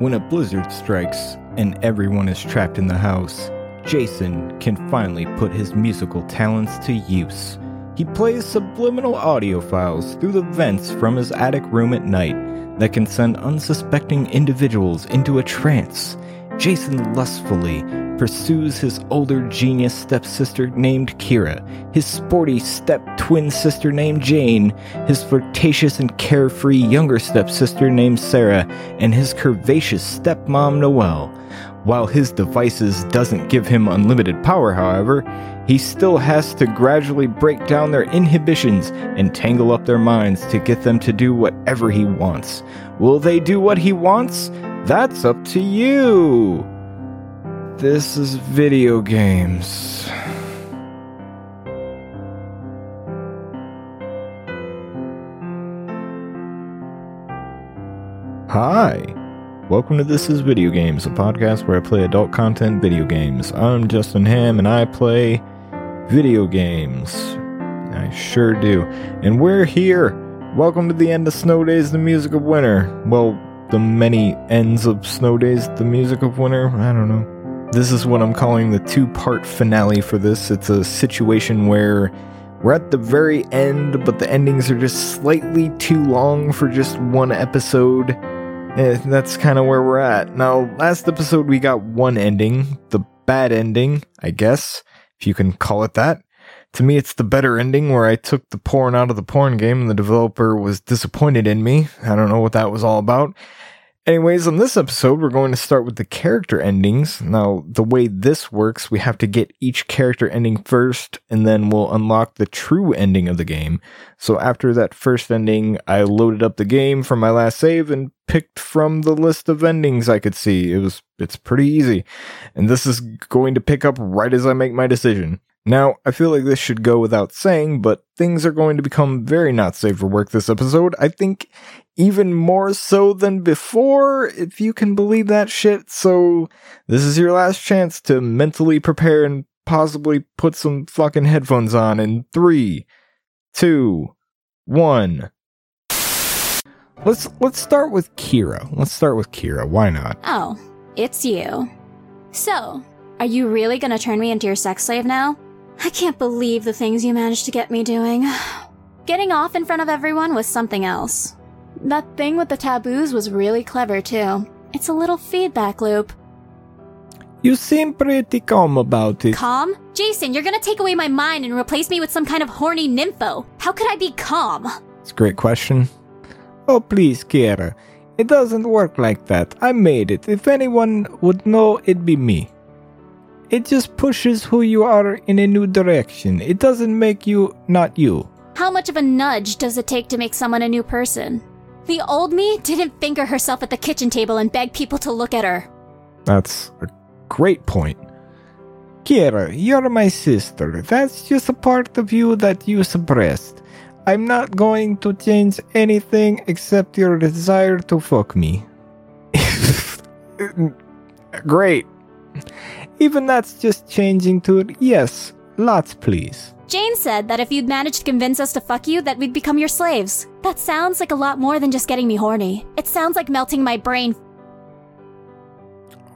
When a blizzard strikes and everyone is trapped in the house, Jason can finally put his musical talents to use. He plays subliminal audio files through the vents from his attic room at night that can send unsuspecting individuals into a trance. Jason lustfully pursues his older genius stepsister named Kira, his sporty step-twin sister named Jane, his flirtatious and carefree younger stepsister named Sarah, and his curvaceous stepmom Noelle. While his devices doesn't give him unlimited power, however, he still has to gradually break down their inhibitions and tangle up their minds to get them to do whatever he wants. Will they do what he wants? That's up to you! This is video games. Hi! Welcome to This is Video Games, a podcast where I play adult content video games. I'm Justin Hamm, and I play video games. I sure do. And we're here! Welcome to the end of Snow Days, the music of winter. Well, the many ends of Snow Days, the music of winter. I don't know. This is what I'm calling the two-part finale for this. It's a situation where we're at the very end, but the endings are just slightly too long for just one episode. That's kind of where we're at. Now, last episode we got one ending, the bad ending, I guess, if you can call it that. To me, it's the better ending where I took the porn out of the porn game and the developer was disappointed in me. I don't know what that was all about. Anyways, on this episode, we're going to start with the character endings. Now, the way this works, we have to get each character ending first, and then we'll unlock the true ending of the game. So after that first ending, I loaded up the game from my last save and picked from the list of endings I could see. It's pretty easy. And this is going to pick up right as I make my decision. Now, I feel like this should go without saying, but things are going to become very not safe for work this episode. I think even more so than before, if you can believe that shit. So this is your last chance to mentally prepare and possibly put some fucking headphones on in 3, 2, 1. Let's start with Kira. Why not? Oh, it's you. So, are you really gonna turn me into your sex slave now? I can't believe the things you managed to get me doing. Getting off in front of everyone was something else. That thing with the taboos was really clever, too. It's a little feedback loop. You seem pretty calm about it. Calm? Jason, you're gonna take away my mind and replace me with some kind of horny nympho. How could I be calm? It's a great question. Oh, please, Kira. It doesn't work like that. I made it. If anyone would know, it'd be me. It just pushes who you are in a new direction. It doesn't make you not you. How much of a nudge does it take to make someone a new person? The old me didn't finger herself at the kitchen table and beg people to look at her. That's a great point. Kira, you're my sister. That's just a part of you that you suppressed. I'm not going to change anything except your desire to fuck me. Great. Even that's just changing to, yes, lots please. Jane said that if you'd managed to convince us to fuck you, that we'd become your slaves. That sounds like a lot more than just getting me horny. It sounds like melting my brain.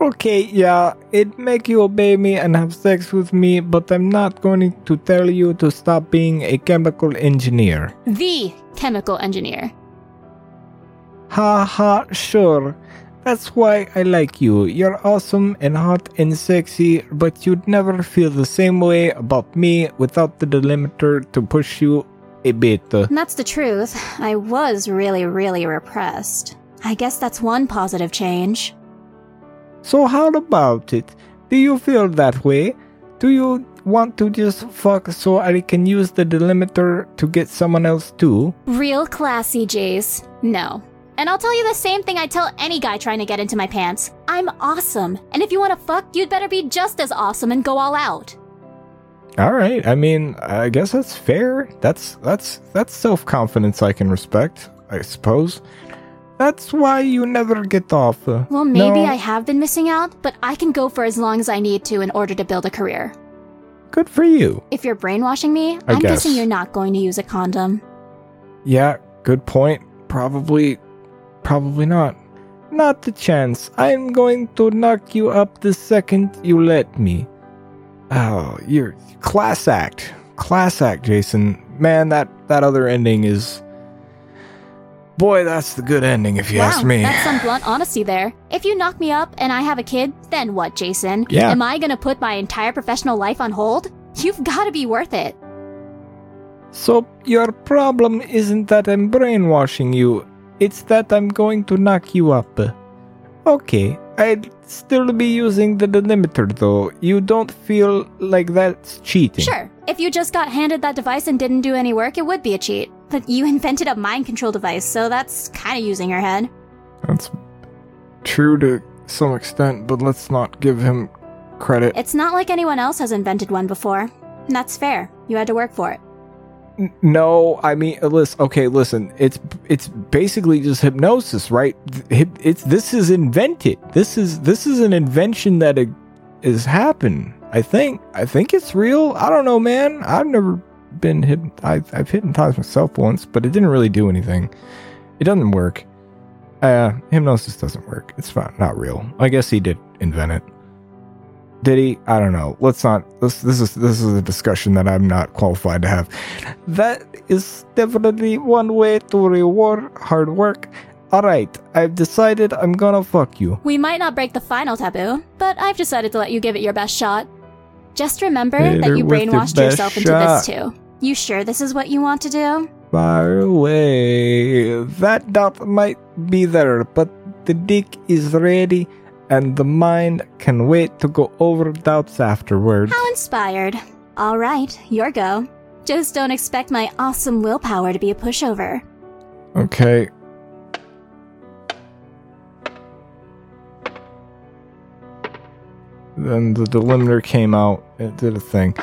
Okay, yeah, it'd make you obey me and have sex with me, but I'm not going to tell you to stop being a chemical engineer. The chemical engineer. Ha ha, sure. That's why I like you. You're awesome and hot and sexy, but you'd never feel the same way about me without the delimiter to push you a bit. And that's the truth. I was really, really repressed. I guess that's one positive change. So how about it? Do you feel that way? Do you want to just fuck so I can use the delimiter to get someone else too? Real classy, Jace. No. And I'll tell you the same thing I tell any guy trying to get into my pants. I'm awesome. And if you want to fuck, you'd better be just as awesome and go all out. All right. I mean, I guess that's fair. That's self-confidence I can respect, I suppose. That's why you never get off. Well, maybe no. I have been missing out, but I can go for as long as I need to in order to build a career. Good for you. If you're brainwashing me, I'm guessing you're not going to use a condom. Yeah, good point. Probably not. Not a chance. I'm going to knock you up the second you let me. Oh, you're... Class act. Class act, Jason. Man, that other ending is... Boy, that's the good ending, if you ask me. Wow, that's some blunt honesty there. If you knock me up and I have a kid, then what, Jason? Yeah. Am I going to put my entire professional life on hold? You've got to be worth it. So, your problem isn't that I'm brainwashing you. It's that I'm going to knock you up. Okay, I'd still be using the delimiter, though. You don't feel like that's cheating. Sure. If you just got handed that device and didn't do any work, it would be a cheat. But you invented a mind control device, so that's kind of using your head. That's true to some extent, but let's not give him credit. It's not like anyone else has invented one before. That's fair. You had to work for it. No, I mean, listen, it's basically just Hypno-Sis, right? This is invented. This is an invention that has happened. I think it's real. I don't know, man. I've never been I've hypnotized myself once, but it didn't really do anything. It doesn't work. Hypno-Sis doesn't work. It's not real. I guess he did invent it. Did he? I don't know. Let's not. This is a discussion that I'm not qualified to have. That is definitely one way to reward hard work. All right, I've decided I'm gonna fuck you. We might not break the final taboo, but I've decided to let you give it your best shot. Just remember that you brainwashed yourself into this too. You sure this is what you want to do? Far away. That dot might be there, but the dick is ready, and the mind can wait to go over doubts afterwards. How inspired. All right, your go. Just don't expect my awesome willpower to be a pushover. Okay. Then the delimiter came out and did a thing.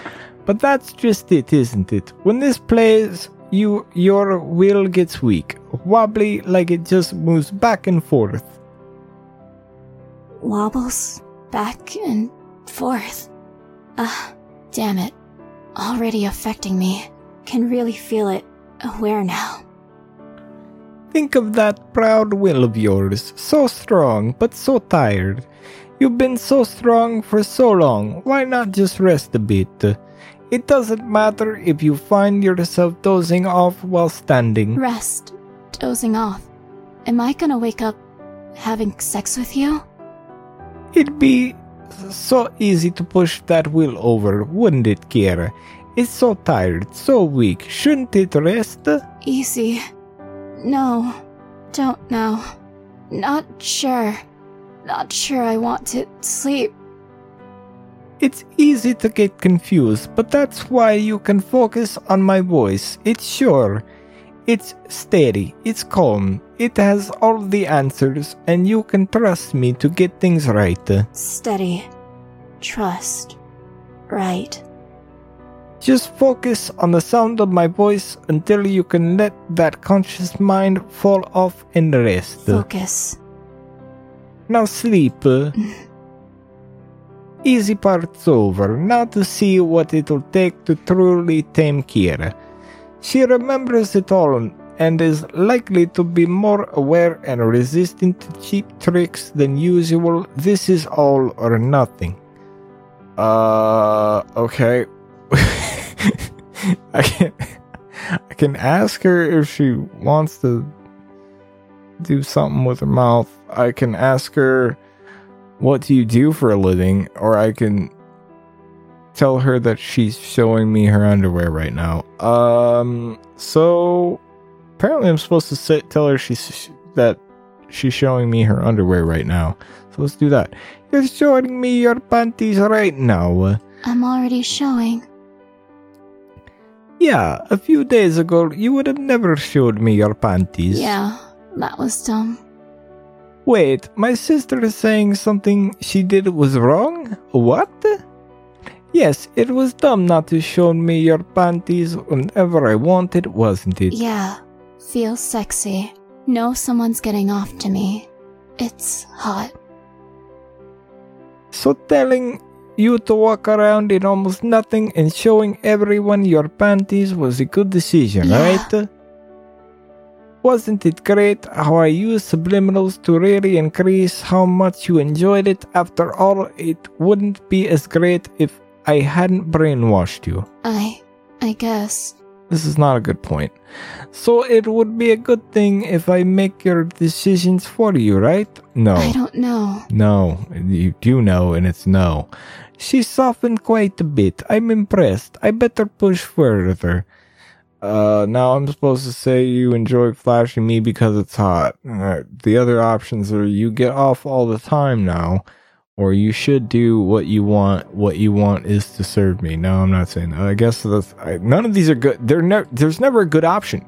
But that's just it, isn't it? When this plays, your will gets weak, wobbly, like it just moves back and forth. Wobbles back and forth. Damn it. Already affecting me. Can really feel it. Aware now. Think of that proud will of yours. So strong, but so tired. You've been so strong for so long. Why not just rest a bit? It doesn't matter if you find yourself dozing off while standing. Rest. Dozing off. Am I gonna wake up having sex with you? It'd be so easy to push that will over, wouldn't it, Kiera? It's so tired, so weak. Shouldn't it rest? Easy. No. Don't know. Not sure. Not sure I want to sleep. It's easy to get confused, but that's why you can focus on my voice. It's sure. It's steady. It's calm. It has all the answers, and you can trust me to get things right. Steady. Trust. Right. Just focus on the sound of my voice until you can let that conscious mind fall off and rest. Focus. Now sleep. Easy part's over. Now to see what it'll take to truly tame Kiera. She remembers it all and is likely to be more aware and resistant to cheap tricks than usual. This is all or nothing. Okay. I can ask her if she wants to do something with her mouth. I can ask her, what do you do for a living? Or I can tell her that she's showing me her underwear right now. So apparently I'm supposed to tell her that she's showing me her underwear right now. So let's do that. You're showing me your panties right now. I'm already showing. Yeah, a few days ago, you would have never showed me your panties. Yeah, that was dumb. Wait, my sister is saying something she did was wrong? What? Yes, it was dumb not to show me your panties whenever I wanted, wasn't it? Yeah, feel sexy. Know someone's getting off to me. It's hot. So telling you to walk around in almost nothing and showing everyone your panties was a good decision, right? Wasn't it great how I used subliminals to really increase how much you enjoyed it? After all, it wouldn't be as great if I hadn't brainwashed you. I guess. This is not a good point. So it would be a good thing if I make your decisions for you, right? No. I don't know. No, you do know, and it's no. She softened quite a bit. I'm impressed. I better push further. Now I'm supposed to say you enjoy flashing me because it's hot. The other options are you get off all the time now, or you should do what you want. What you want is to serve me. No, I'm not saying that. I guess none of these are good. There's never a good option.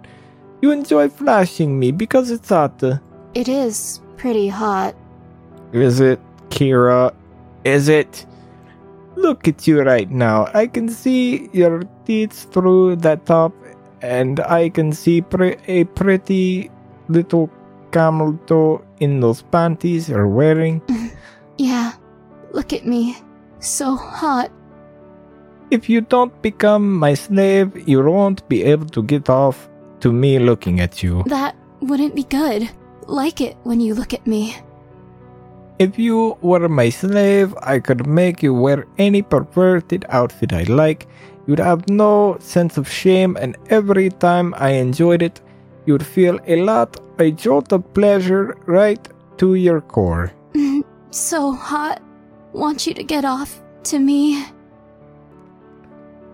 You enjoy flashing me because it's hot. It is pretty hot. Is it, Kira? Is it? Look at you right now. I can see your teeth through that top, and I can see a pretty little camel toe in those panties you're wearing. Yeah, look at me. So hot. If you don't become my slave, you won't be able to get off to me looking at you. That wouldn't be good. Like it when you look at me. If you were my slave, I could make you wear any perverted outfit I like. You'd have no sense of shame, and every time I enjoyed it, you'd feel a jolt of pleasure right to your core. So hot. Want you to get off to me.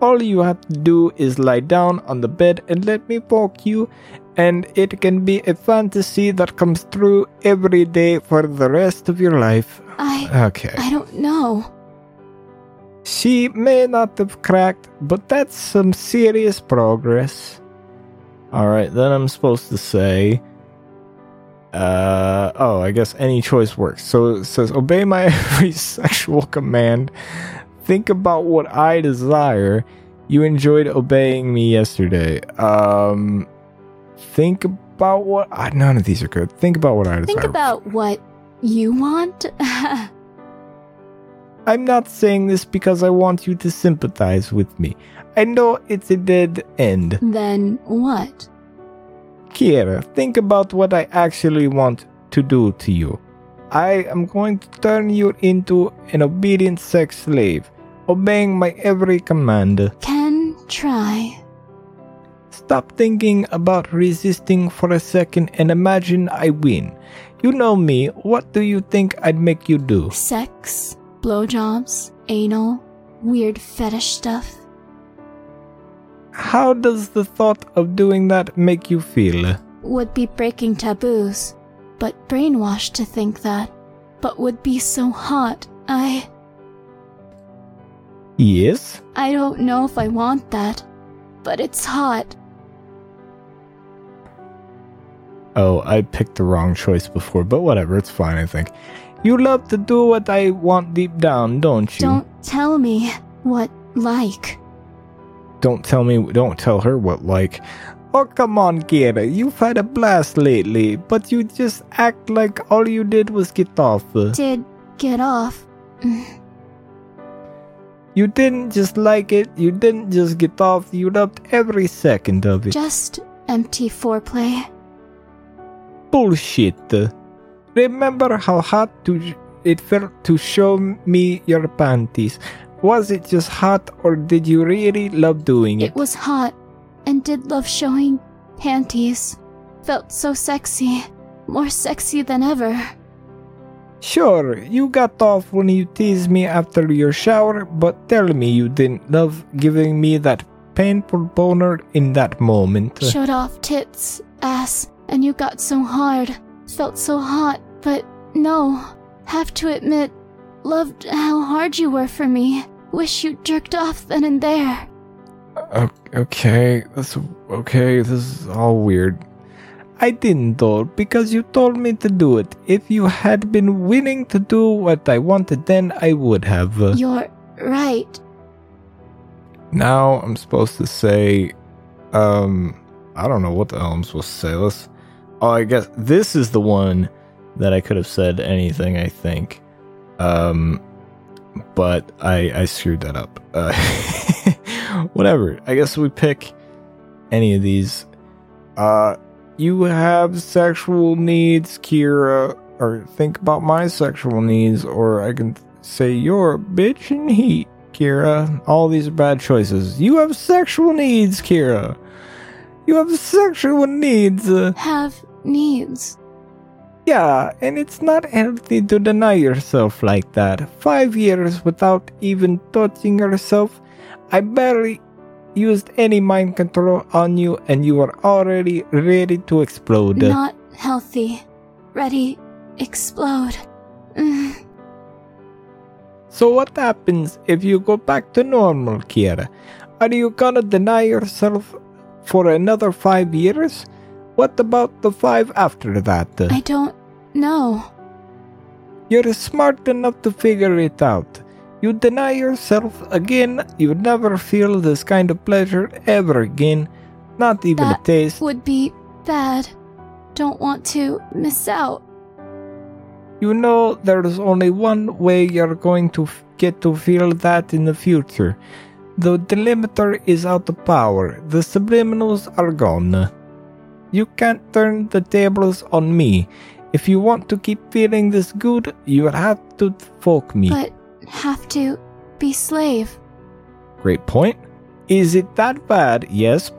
All you have to do is lie down on the bed and let me poke you, and it can be a fantasy that comes true every day for the rest of your life. I don't know. She may not have cracked, but that's some serious progress. Alright, then I'm supposed to say... I guess any choice works. So it says, obey my every sexual command. Think about what I desire. You enjoyed obeying me yesterday. Think about what... none of these are good. Think about what I desire. Think about what you want? I'm not saying this because I want you to sympathize with me. I know it's a dead end. Then what? Kira, think about what I actually want to do to you. I am going to turn you into an obedient sex slave, obeying my every command. Can try. Stop thinking about resisting for a second and imagine I win. You know me, what do you think I'd make you do? Sex, blowjobs, anal, weird fetish stuff. How does the thought of doing that make you feel? Would be breaking taboos, but brainwashed to think that. But would be so hot, Yes? I don't know if I want that, but it's hot. Oh, I picked the wrong choice before, but whatever, it's fine, I think. You love to do what I want deep down, don't you? Don't tell me what like. Don't tell her what like. Oh, come on, Kira, you've had a blast lately, but you just act like all you did was get off. Did get off? You didn't just like it, you didn't just get off, you loved every second of it. Just empty foreplay. Bullshit. Remember how hot it felt to show me your panties. Was it just hot, or did you really love doing it? It was hot, and did love showing panties. Felt so sexy. More sexy than ever. Sure, you got off when you teased me after your shower, but tell me you didn't love giving me that painful boner in that moment. Showed off tits, ass, and you got so hard. Felt so hot, but no. Have to admit, loved how hard you were for me. Wish you jerked off then and there. Okay, this is all weird. I didn't though, because you told me to do it. If you had been willing to do what I wanted, then I would have. You're right. Now I'm supposed to say, I don't know what the hell I'm supposed to say. I guess this is the one that I could have said anything, I think. But I screwed that up. Whatever. I guess we pick any of these. You have sexual needs, Kira, or think about my sexual needs, or I can say you're a bitch in heat, Kira. All these are bad choices. You have sexual needs, Kira. You have sexual needs. Have needs. Yeah, and it's not healthy to deny yourself like that. 5 years without even touching yourself. I barely used any mind control on you, and you were already ready to explode. Not healthy. Ready, explode. So what happens if you go back to normal, Kira? Are you gonna deny yourself for another 5 years? What about the 5 after that? I don't know. You're smart enough to figure it out. You deny yourself again, you never feel this kind of pleasure ever again. Not even a taste. That would be bad. Don't want to miss out. You know there's only one way you're going to get to feel that in the future. The delimiter is out of power. The subliminals are gone. You can't turn the tables on me. If you want to keep feeling this good, you have to fuck me. But have to be slave. Great point. Is it that bad? Yes,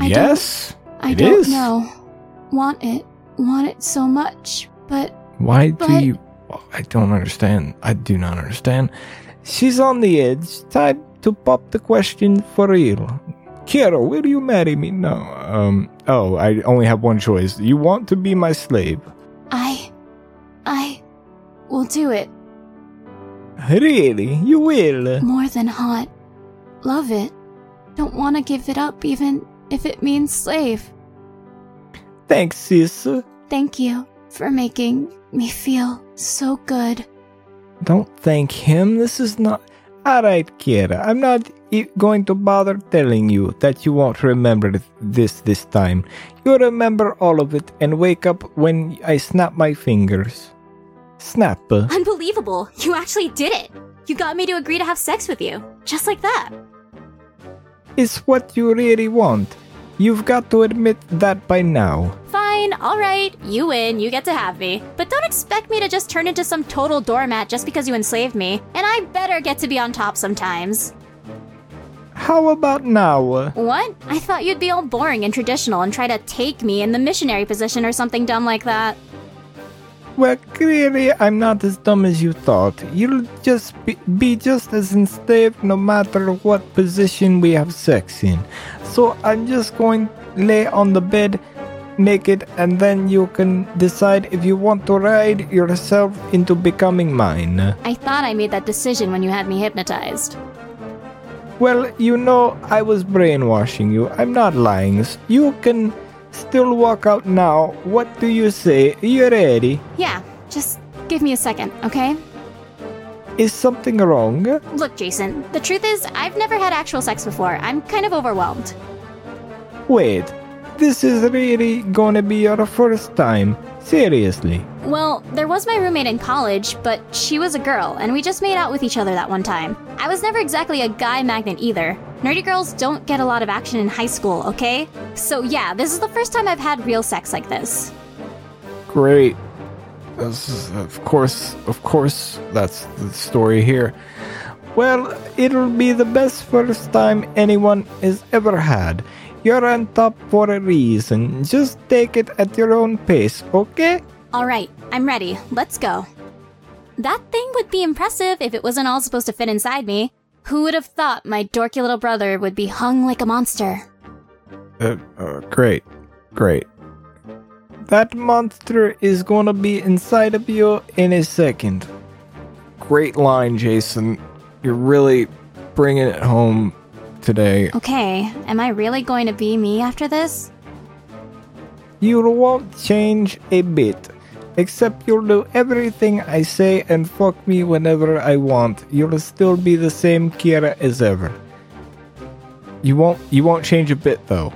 yes. I don't know. Want it so much, but why do you? I don't understand. I do not understand. She's on the edge. Time to pop the question for real. Kira, will you marry me? No. Oh, I only have one choice. You want to be my slave. I will do it. Really? You will? More than hot. Love it. Don't want to give it up even if it means slave. Thanks, sis. Thank you for making me feel so good. Don't thank him. This is not... Alright, Kira. I'm not... going to bother telling you that you won't remember this time. You remember all of it and wake up when I snap my fingers. Snap. Unbelievable. You actually did it. You got me to agree to have sex with you. Just like that. It's what you really want. You've got to admit that by now. Fine. All right. You win. You get to have me. But don't expect me to just turn into some total doormat just because you enslaved me. And I better get to be on top sometimes. How about now? What? I thought you'd be all boring and traditional and try to take me in the missionary position or something dumb like that. Well, clearly I'm not as dumb as you thought. You'll just be just as enslaved no matter what position we have sex in. So I'm just going to lay on the bed naked and then you can decide if you want to ride yourself into becoming mine. I thought I made that decision when you had me hypnotized. Well, you know, I was brainwashing you. I'm not lying. You can still walk out now. What do you say? You're ready? Yeah, just give me a second, okay? Is something wrong? Look, Jason, the truth is, I've never had actual sex before. I'm kind of overwhelmed. Wait, this is really gonna be your first time. Seriously. Well, there was my roommate in college, but she was a girl, and we just made out with each other that one time. I was never exactly a guy magnet either. Nerdy girls don't get a lot of action in high school, okay? So yeah, this is the first time I've had real sex like this. Great. This is, of course, that's the story here. Well, it'll be the best first time anyone has ever had. You're on top for a reason. Just take it at your own pace, okay? Alright, I'm ready. Let's go. That thing would be impressive if it wasn't all supposed to fit inside me. Who would have thought my dorky little brother would be hung like a monster? Great. That monster is gonna be inside of you in a second. Great line, Jason. You're really bringing it home today. Okay, am I really going to be me after this? You won't change a bit. Except you'll do everything I say and fuck me whenever I want. You'll still be the same Kira as ever. You won't change a bit though.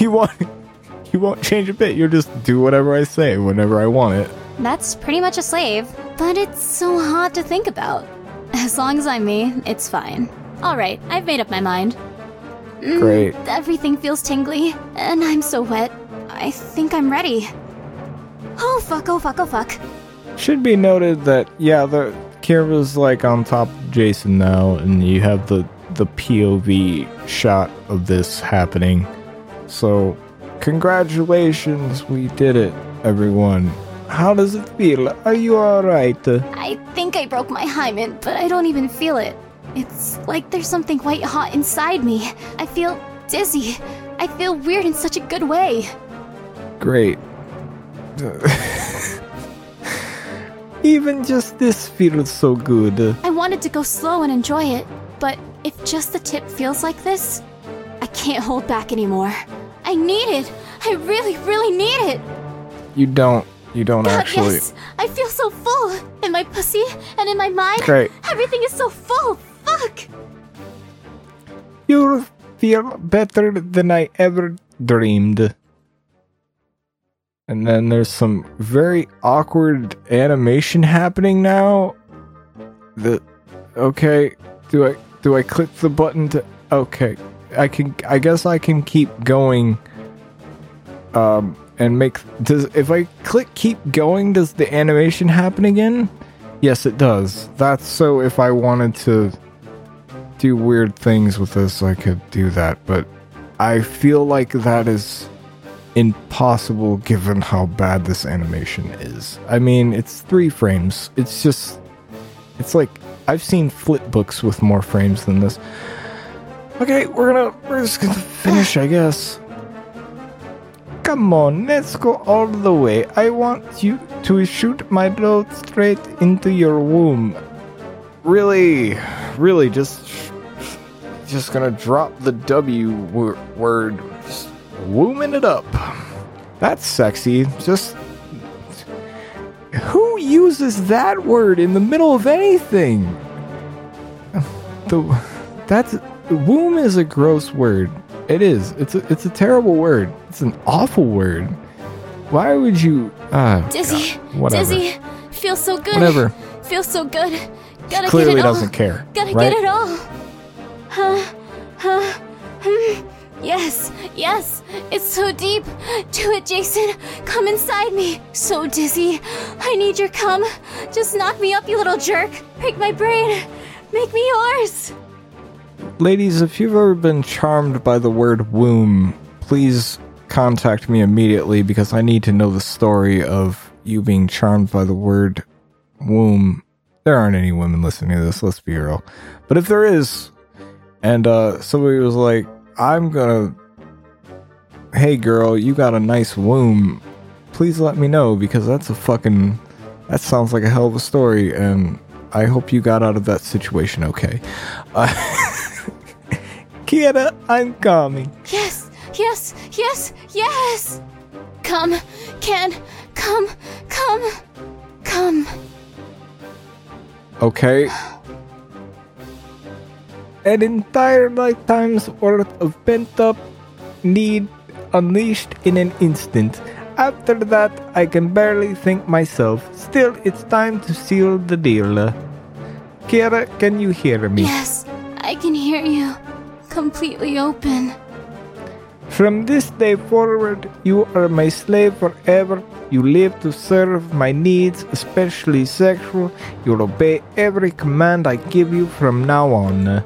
You won't change a bit. You'll just do whatever I say whenever I want it. That's pretty much a slave, but it's so hard to think about. As long as I'm me, it's fine. Alright, I've made up my mind. Great. Everything feels tingly, and I'm so wet. I think I'm ready. Oh, fuck, oh, fuck, oh, fuck. Should be noted that, yeah, the camera's, like, on top of Jason now, and you have the POV shot of this happening. So, congratulations, we did it, everyone. How does it feel? Are you alright? I think I broke my hymen, but I don't even feel it. It's like there's something white hot inside me. I feel dizzy. I feel weird in such a good way. Great. Even just this feels so good. I wanted to go slow and enjoy it, but if just the tip feels like this, I can't hold back anymore. I need it. I really, really need it. You don't God, actually. Yes. I feel so full in my pussy and in my mind. Great. Everything is so full. Fuck. You feel better than I ever dreamed. And then there's some very awkward animation happening now. Okay, do I click the button to? Okay, I guess I can keep going. And make... if I click keep going, does the animation happen again? Yes, it does. That's so if I wanted to do weird things with this, I could do that. But I feel like that is impossible given how bad this animation is. I mean, it's 3 frames. It's just... it's like... I've seen flip books with more frames than this. Okay, we're just gonna finish, I guess. Come on, let's go all the way. I want you to shoot my load straight into your womb. Really, really, just gonna drop the W word. Just wombing it up. That's sexy. Just, who uses that word in the middle of anything? Womb is a gross word. It is. It's a terrible word. It's an awful word. Why would you... dizzy. God, whatever. Dizzy. Feels so good. Whatever. Feels so good. Gotta clearly get it all. Doesn't care. Gotta right? Get it all. Yes. Yes. It's so deep. Do it, Jason. Come inside me. So dizzy. I need your cum. Just knock me up, you little jerk. Break my brain. Make me yours. Ladies, if you've ever been charmed by the word womb, please contact me immediately because I need to know the story of you being charmed by the word womb. There aren't any women listening to this, let's be real. But if there is, and somebody was like, hey girl, you got a nice womb. Please let me know because that's a fucking... that sounds like a hell of a story, and I hope you got out of that situation okay. Kira, I'm coming. Yes, yes, yes, yes. Come, can, come, come, come. Okay. An entire lifetime's worth of pent-up need unleashed in an instant. After that, I can barely think myself. Still, it's time to seal the deal. Kira, can you hear me? Yes, I can hear you. Completely open. From this day forward, you are my slave forever. You live to serve my needs, especially sexual. You'll obey every command I give you from now on.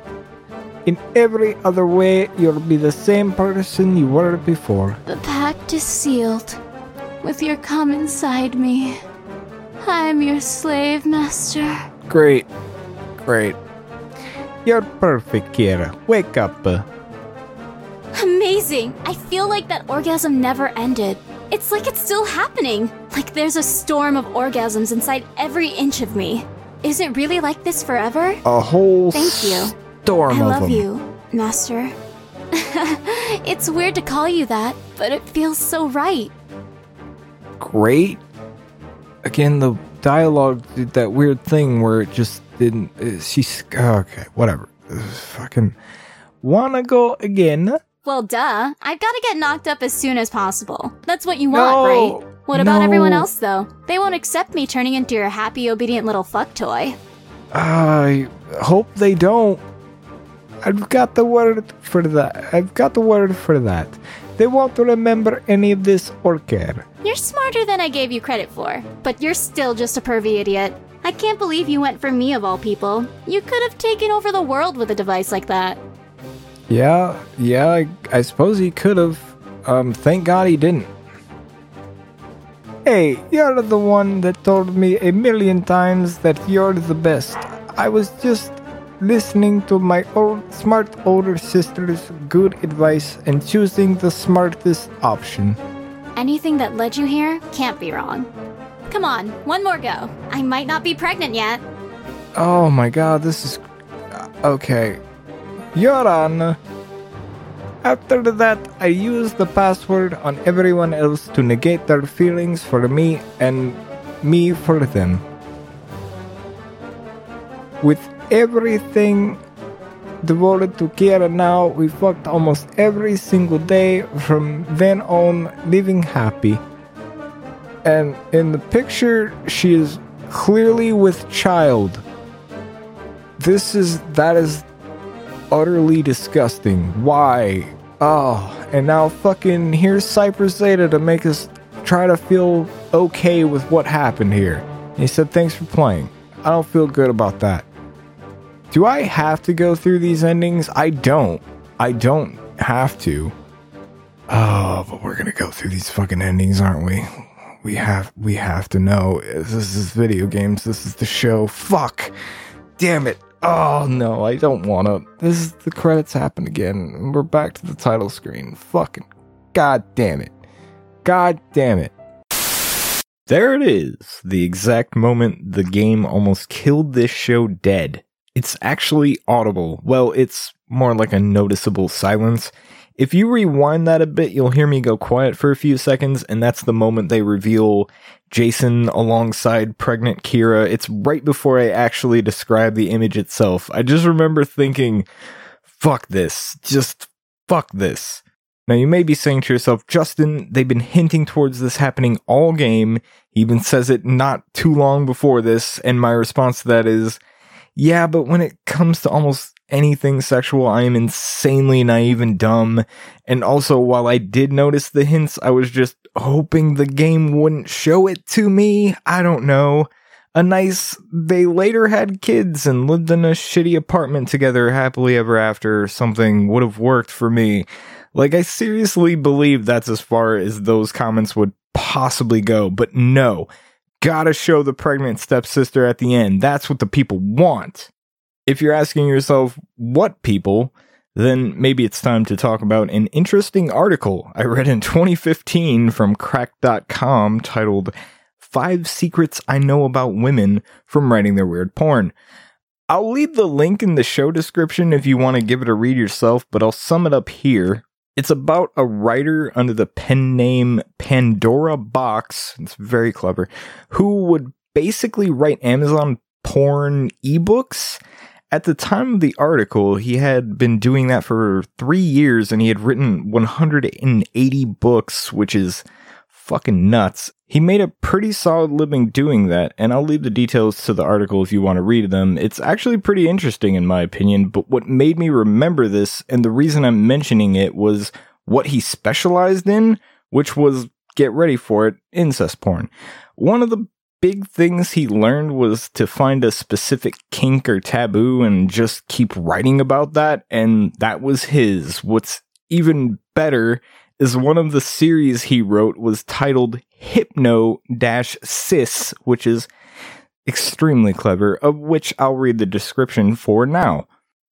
In every other way, you'll be the same person you were before. The pact is sealed. With your cum inside me, I'm your slave master. Great. Great. You're perfect, Kira. Wake up. Amazing! I feel like that orgasm never ended. It's like it's still happening. Like there's a storm of orgasms inside every inch of me. Is it really like this forever? A whole storm of them. I love you, Master. It's weird to call you that, but it feels so right. Great. Again, the dialogue did that weird thing where it just... okay, whatever. Fucking wanna go again? Well, duh. I've got to get knocked up as soon as possible. That's what you want, right? What about everyone else, though? They won't accept me turning into your happy, obedient little fuck toy. I hope they don't. I've got the word for that. they want to remember any of this or care. You're smarter than I gave you credit for, but you're still just a pervy idiot. I can't believe you went for me of all people. You could have taken over the world with a device like that. Yeah, I suppose he could have. Thank God he didn't. Hey, you're the one that told me 1,000,000 times that you're the best. I was just listening to my smart older sister's good advice and choosing the smartest option. Anything that led you here can't be wrong. Come on, one more go. I might not be pregnant yet. Oh my God, this is... Okay. You're on. After that, I use the password on everyone else to negate their feelings for me and me for them. With everything devoted to Kiera now, we fucked almost every single day from then on, living happy. And in the picture, she is clearly with child. That is utterly disgusting. Why? Oh, and now fucking here's Cypress Zeta to make us try to feel okay with what happened here. And he said, thanks for playing. I don't feel good about that. Do I have to go through these endings? I don't have to. Oh, but we're gonna go through these fucking endings, aren't we? We have to know. This is video games. This is the show. Fuck. Damn it. Oh, no, I don't want to. This is the credits happen again. We're back to the title screen. Fucking God damn it. God damn it. There it is. The exact moment the game almost killed this show dead. It's actually audible. Well, it's more like a noticeable silence. If you rewind that a bit, you'll hear me go quiet for a few seconds, and that's the moment they reveal Jason alongside pregnant Kiera. It's right before I actually describe the image itself. I just remember thinking, fuck this. Just fuck this. Now, you may be saying to yourself, Justin, they've been hinting towards this happening all game. He even says it not too long before this, and my response to that is, yeah, but when it comes to almost anything sexual, I am insanely naive and dumb. And also, while I did notice the hints, I was just hoping the game wouldn't show it to me. I don't know. They later had kids and lived in a shitty apartment together happily ever after. Something would have worked for me. Like, I seriously believe that's as far as those comments would possibly go. But no, gotta show the pregnant stepsister at the end. That's what the people want. If you're asking yourself, what people, then maybe it's time to talk about an interesting article I read in 2015 from Cracked.com titled, 5 Secrets I Know About Women from Writing Their Weird Porn. I'll leave the link in the show description if you want to give it a read yourself, but I'll sum it up here. It's about a writer under the pen name Pandora Box, it's very clever, who would basically write Amazon porn ebooks. At the time of the article, he had been doing that for 3 years, and he had written 180 books, which is fucking nuts. He made a pretty solid living doing that, and I'll leave the details to the article if you want to read them. It's actually pretty interesting in my opinion, but what made me remember this, and the reason I'm mentioning it, was what he specialized in, which was, get ready for it, incest porn. One of the big things he learned was to find a specific kink or taboo and just keep writing about that, and that was his. What's even better is one of the series he wrote was titled Hypno-Sis, which is extremely clever, of which I'll read the description for now.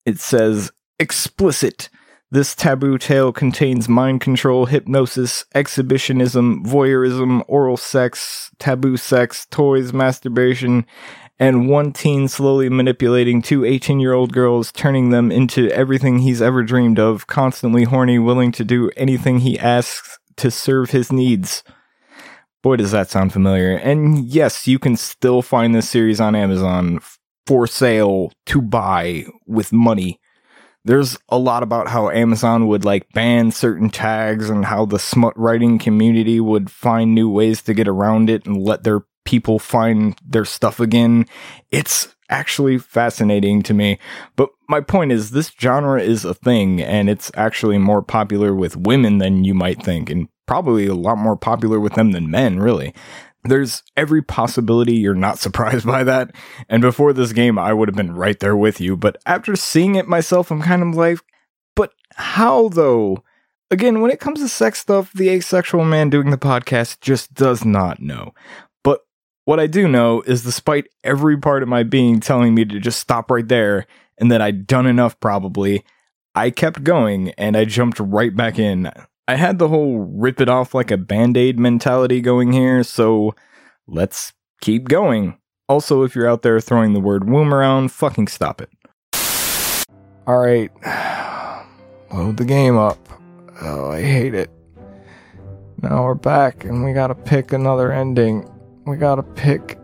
It says, explicit. This taboo tale contains mind control, hypnosis, exhibitionism, voyeurism, oral sex, taboo sex, toys, masturbation, and one teen slowly manipulating two 18-year-old girls, turning them into everything he's ever dreamed of, constantly horny, willing to do anything he asks to serve his needs. Boy, does that sound familiar. And yes, you can still find this series on Amazon for sale to buy with money. There's a lot about how Amazon would ban certain tags and how the smut writing community would find new ways to get around it and let their people find their stuff again. It's actually fascinating to me. But my point is this genre is a thing, and it's actually more popular with women than you might think, and probably a lot more popular with them than men, really. There's every possibility you're not surprised by that, and before this game, I would have been right there with you, but after seeing it myself, I'm kind of like, but how, though? Again, when it comes to sex stuff, the asexual man doing the podcast just does not know. But what I do know is despite every part of my being telling me to just stop right there, and that I'd done enough probably, I kept going, and I jumped right back in. I had the whole rip it off like a band-aid mentality going here, so let's keep going. Also, if you're out there throwing the word womb around, fucking stop it. Alright, load the game up. Oh, I hate it. Now we're back, and we gotta pick another ending. We gotta pick...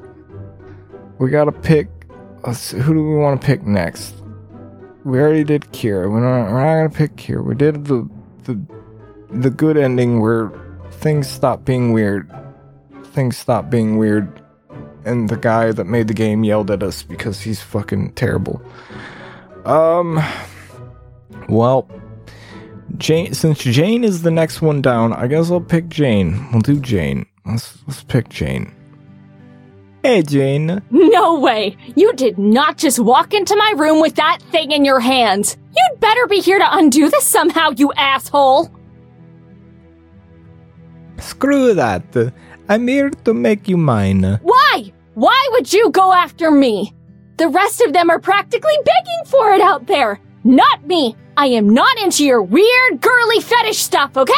Who do we want to pick next? We already did Kira. We're not gonna pick Kira. We did the good ending where things stop being weird. And the guy that made the game yelled at us because he's fucking terrible. Well... Jane, since Jane is the next one down, I guess I'll pick Jane. We'll do Jane. Let's pick Jane. Hey, Jane. No way! You did not just walk into my room with that thing in your hands! You'd better be here to undo this somehow, you asshole! Screw that. I'm here to make you mine. Why? Why would you go after me? The rest of them are practically begging for it out there! Not me! I am not into your weird, girly fetish stuff, okay?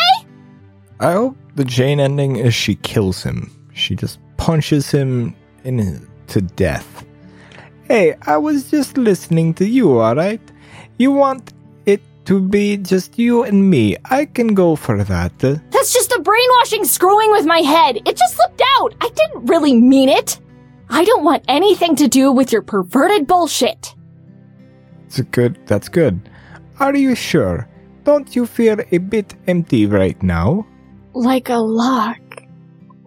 I hope the Jane ending is she kills him. She just punches him to death. Hey, I was just listening to you, alright? You want it to be just you and me. I can go for that. That's just a brainwashing screwing with my head. It just slipped out. I didn't really mean it. I don't want anything to do with your perverted bullshit. That's good. Are you sure? Don't you feel a bit empty right now? Like a lock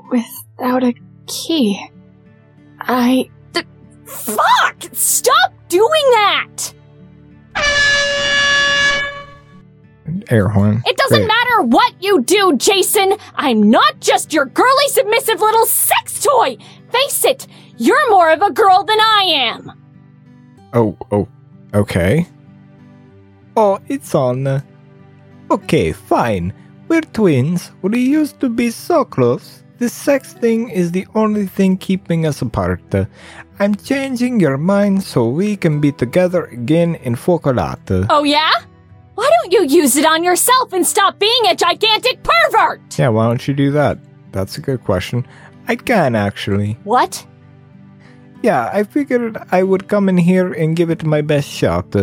without a key. Fuck! Stop doing that! Air horn. It doesn't matter what you do, Jason! I'm not just your girly, submissive little sex toy! Face it, you're more of a girl than I am! Oh, okay. Oh, it's on. Okay, fine. We're twins. We used to be so close. The sex thing is the only thing keeping us apart. I'm changing your mind so we can be together again in Focolata. Oh, yeah? Why don't you use it on yourself and stop being a gigantic pervert? Yeah, why don't you do that? That's a good question. I can, actually. What? Yeah, I figured I would come in here and give it my best shot.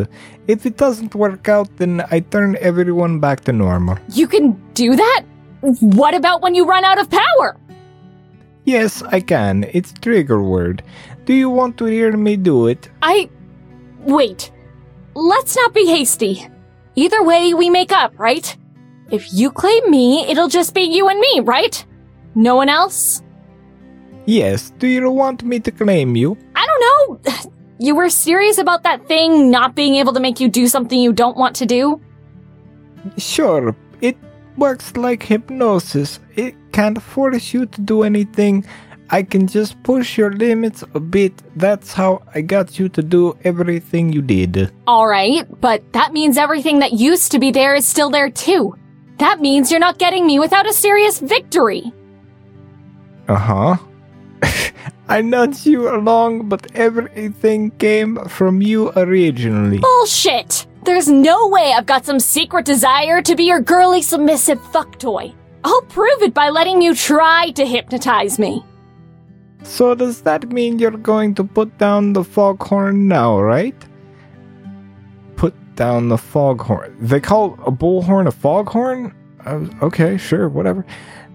If it doesn't work out, then I turn everyone back to normal. You can do that? What about when you run out of power? Yes, I can. It's trigger word. Do you want to hear me do it? Wait. Let's not be hasty. Either way, we make up, right? If you claim me, it'll just be you and me, right? No one else? Yes, do you want me to claim you? I don't know. You were serious about that thing not being able to make you do something you don't want to do? Sure, it works like hypnosis. It can't force you to do anything. I can just push your limits a bit. That's how I got you to do everything you did. Alright, but that means everything that used to be there is still there too. That means you're not getting me without a serious victory. Uh-huh. I nudged you along, but everything came from you originally. Bullshit! There's no way I've got some secret desire to be your girly, submissive fuck toy. I'll prove it by letting you try to hypnotize me. So does that mean you're going to put down the foghorn now, right? Put down the foghorn. They call a bullhorn a foghorn? Okay, sure, whatever.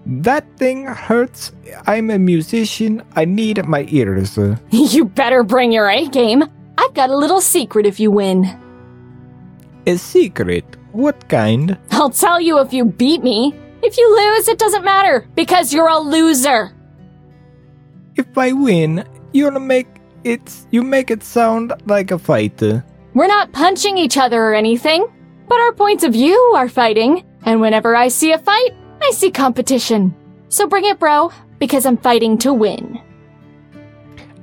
That thing hurts. I'm a musician. I need my ears. You better bring your A game. I've got a little secret if you win. A secret? What kind? I'll tell you if you beat me. If you lose, it doesn't matter, because you're a loser. If I win, you make it sound like a fight. We're not punching each other or anything, but our points of view are fighting, and whenever I see a fight, I see competition. So bring it, bro, because I'm fighting to win.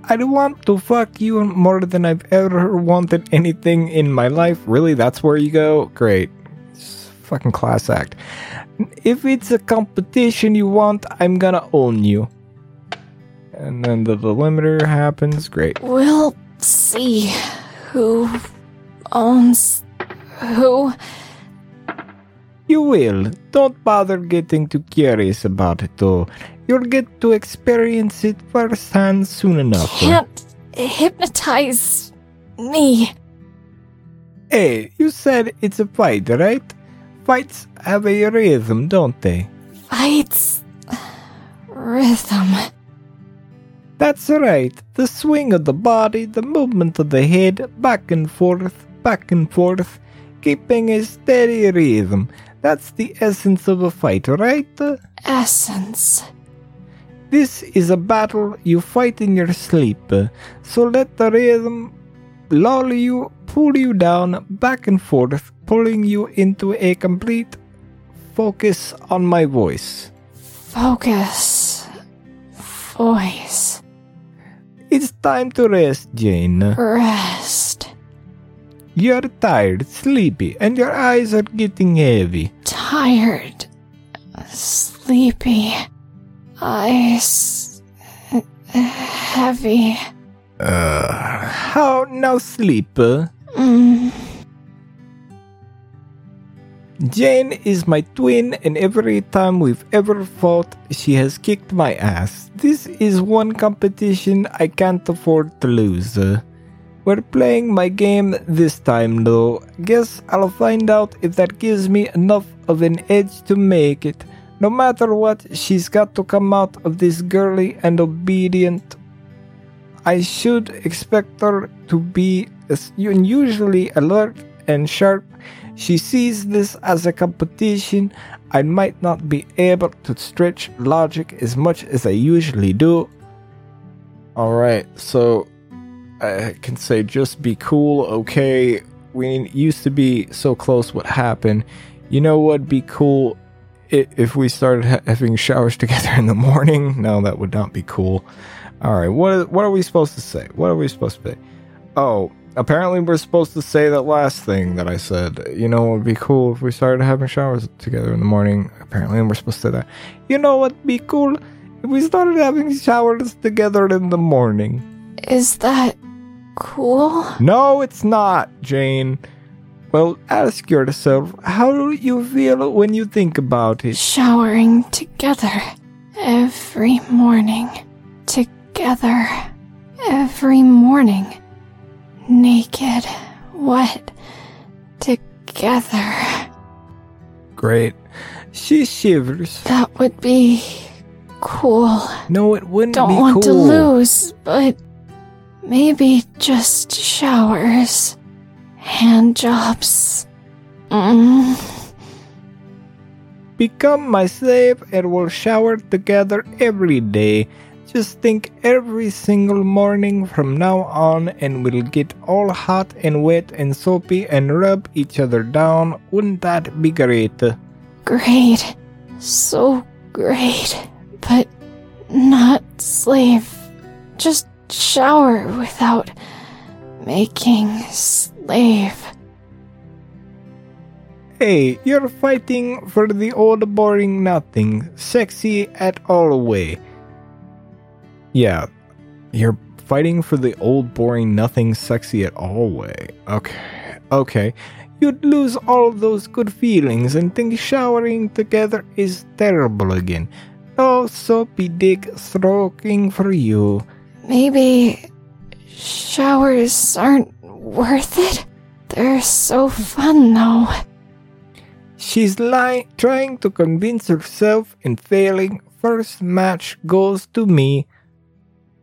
I want to fuck you more than I've ever wanted anything in my life. Really? That's where you go? Great. It's a fucking class act. If it's a competition you want, I'm gonna own you. And then the delimiter happens. Great. We'll see who owns who. You will. Don't bother getting too curious about it, though. You'll get to experience it firsthand soon enough. Can't hypnotize me. Hey, you said it's a fight, right? Fights have a rhythm, don't they? Fights... rhythm... That's right. The swing of the body, the movement of the head, back and forth, keeping a steady rhythm. That's the essence of a fight, right? Essence... This is a battle you fight in your sleep, so let the rhythm lull you, pull you down, back and forth, pulling you into a complete focus on my voice. Focus. Voice. It's time to rest, Jane. Rest. You're tired, sleepy, and your eyes are getting heavy. Tired. Sleepy. Eyes heavy. How now, sleeper? Jane is my twin, and every time we've ever fought, she has kicked my ass. This is one competition I can't afford to lose. We're playing my game this time, though. Guess I'll find out if that gives me enough of an edge to make it. No matter what, she's got to come out of this girly and obedient. I should expect her to be unusually alert and sharp. She sees this as a competition. I might not be able to stretch logic as much as I usually do. Alright, so I can say just be cool, okay? We used to be so close, what happened? You know what, be cool. If we started having showers together in the morning, no, that would not be cool. All right, what are we supposed to say? What are we supposed to say? Oh, apparently we're supposed to say that last thing that I said. You know, it would be cool if we started having showers together in the morning. Apparently, and we're supposed to say that. You know what be cool? If we started having showers together in the morning. Is that cool? No, it's not, Jane. Well, ask yourself, how do you feel when you think about it? Showering together every morning. Together every morning. Naked, wet, together. Great. She shivers. That would be cool. No, it wouldn't be cool. Don't want to lose, but maybe just showers. Hand jobs. Become my slave and we'll shower together every day. Just think every single morning from now on, and we'll get all hot and wet and soapy and rub each other down. Wouldn't that be great? Great. So great. But not slave. Just shower without making slave. Hey, you're fighting for the old boring nothing, sexy at all way. Yeah, you're fighting for the old boring nothing, sexy at all way. Okay. You'd lose all those good feelings and think showering together is terrible again. No soapy dick stroking for you. Maybe... showers aren't worth it? They're so fun, though. She's trying to convince herself and failing. First match goes to me.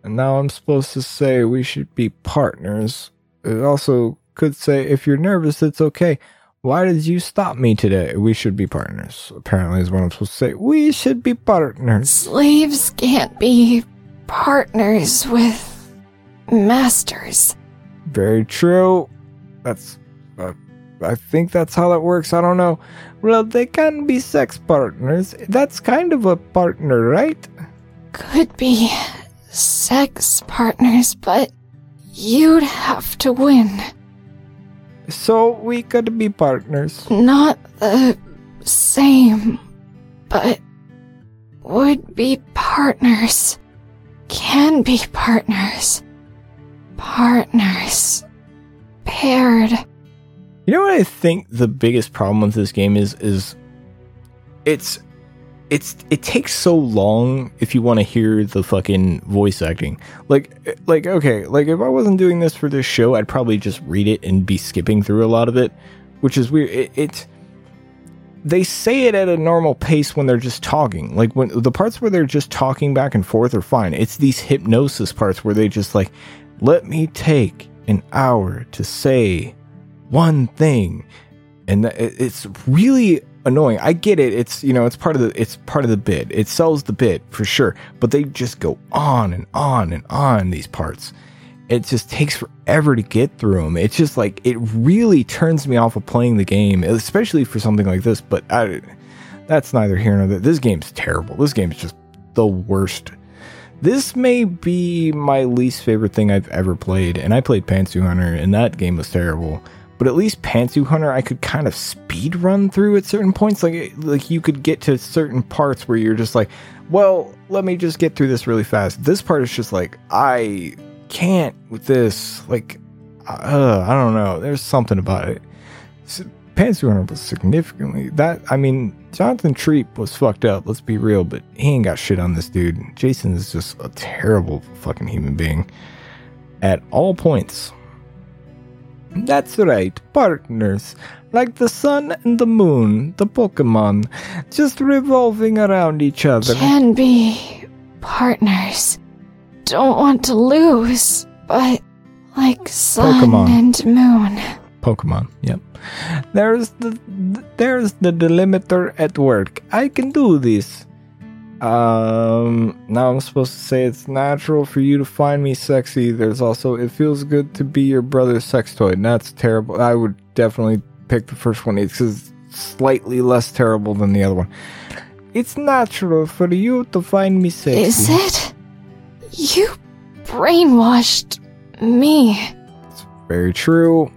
And now I'm supposed to say we should be partners. It also could say, if you're nervous, it's okay. Why did you stop me today? We should be partners. Apparently is what I'm supposed to say. We should be partners. Slaves can't be partners with... masters. Very true. That's, I think that's how that works. I don't know. Well, they can be sex partners. That's kind of a partner, right? Could be sex partners, but you'd have to win. So we could be partners. Not the same, but would be partners. Can be partners. Partners. Paired. You know what I think the biggest problem with this game is it takes so long if you want to hear the fucking voice acting. Like, if I wasn't doing this for this show, I'd probably just read it and be skipping through a lot of it, which is weird. They say it at a normal pace when they're just talking. Like, when the parts where they're just talking back and forth are fine. It's these hypnosis parts where they just like, let me take an hour to say one thing, and it's really annoying. I get it. It's, you know, it's part of the bid. It sells the bid for sure, but they just go on and on and on. These parts, it just takes forever to get through them. It's just like, it really turns me off of playing the game, especially for something like this. But that's neither here nor there. This game's terrible. This game's just the worst. This may be my least favorite thing I've ever played, and I played Pantsu Hunter, and that game was terrible. But at least Pantsu Hunter, I could kind of speed run through at certain points. Like you could get to certain parts where you're just like, well, let me just get through this really fast. This part is just like, I can't with this. Like, I don't know. There's something about it. So, Pantsu Hunter was significantly that. I mean, Jonathan Treat was fucked up. Let's be real, but he ain't got shit on this dude. Jason is just a terrible fucking human being at all points. That's right, partners. Like the sun and the moon, the Pokemon, just revolving around each other. Can be partners. Don't want to lose, but like sun Pokemon. And moon. Pokemon, yep. There's the delimiter at work. I can do this. Now I'm supposed to say it's natural for you to find me sexy. There's also, it feels good to be your brother's sex toy. And that's terrible. I would definitely pick the first one. It's slightly less terrible than the other one. It's natural for you to find me sexy. Is it? You brainwashed me. It's very true.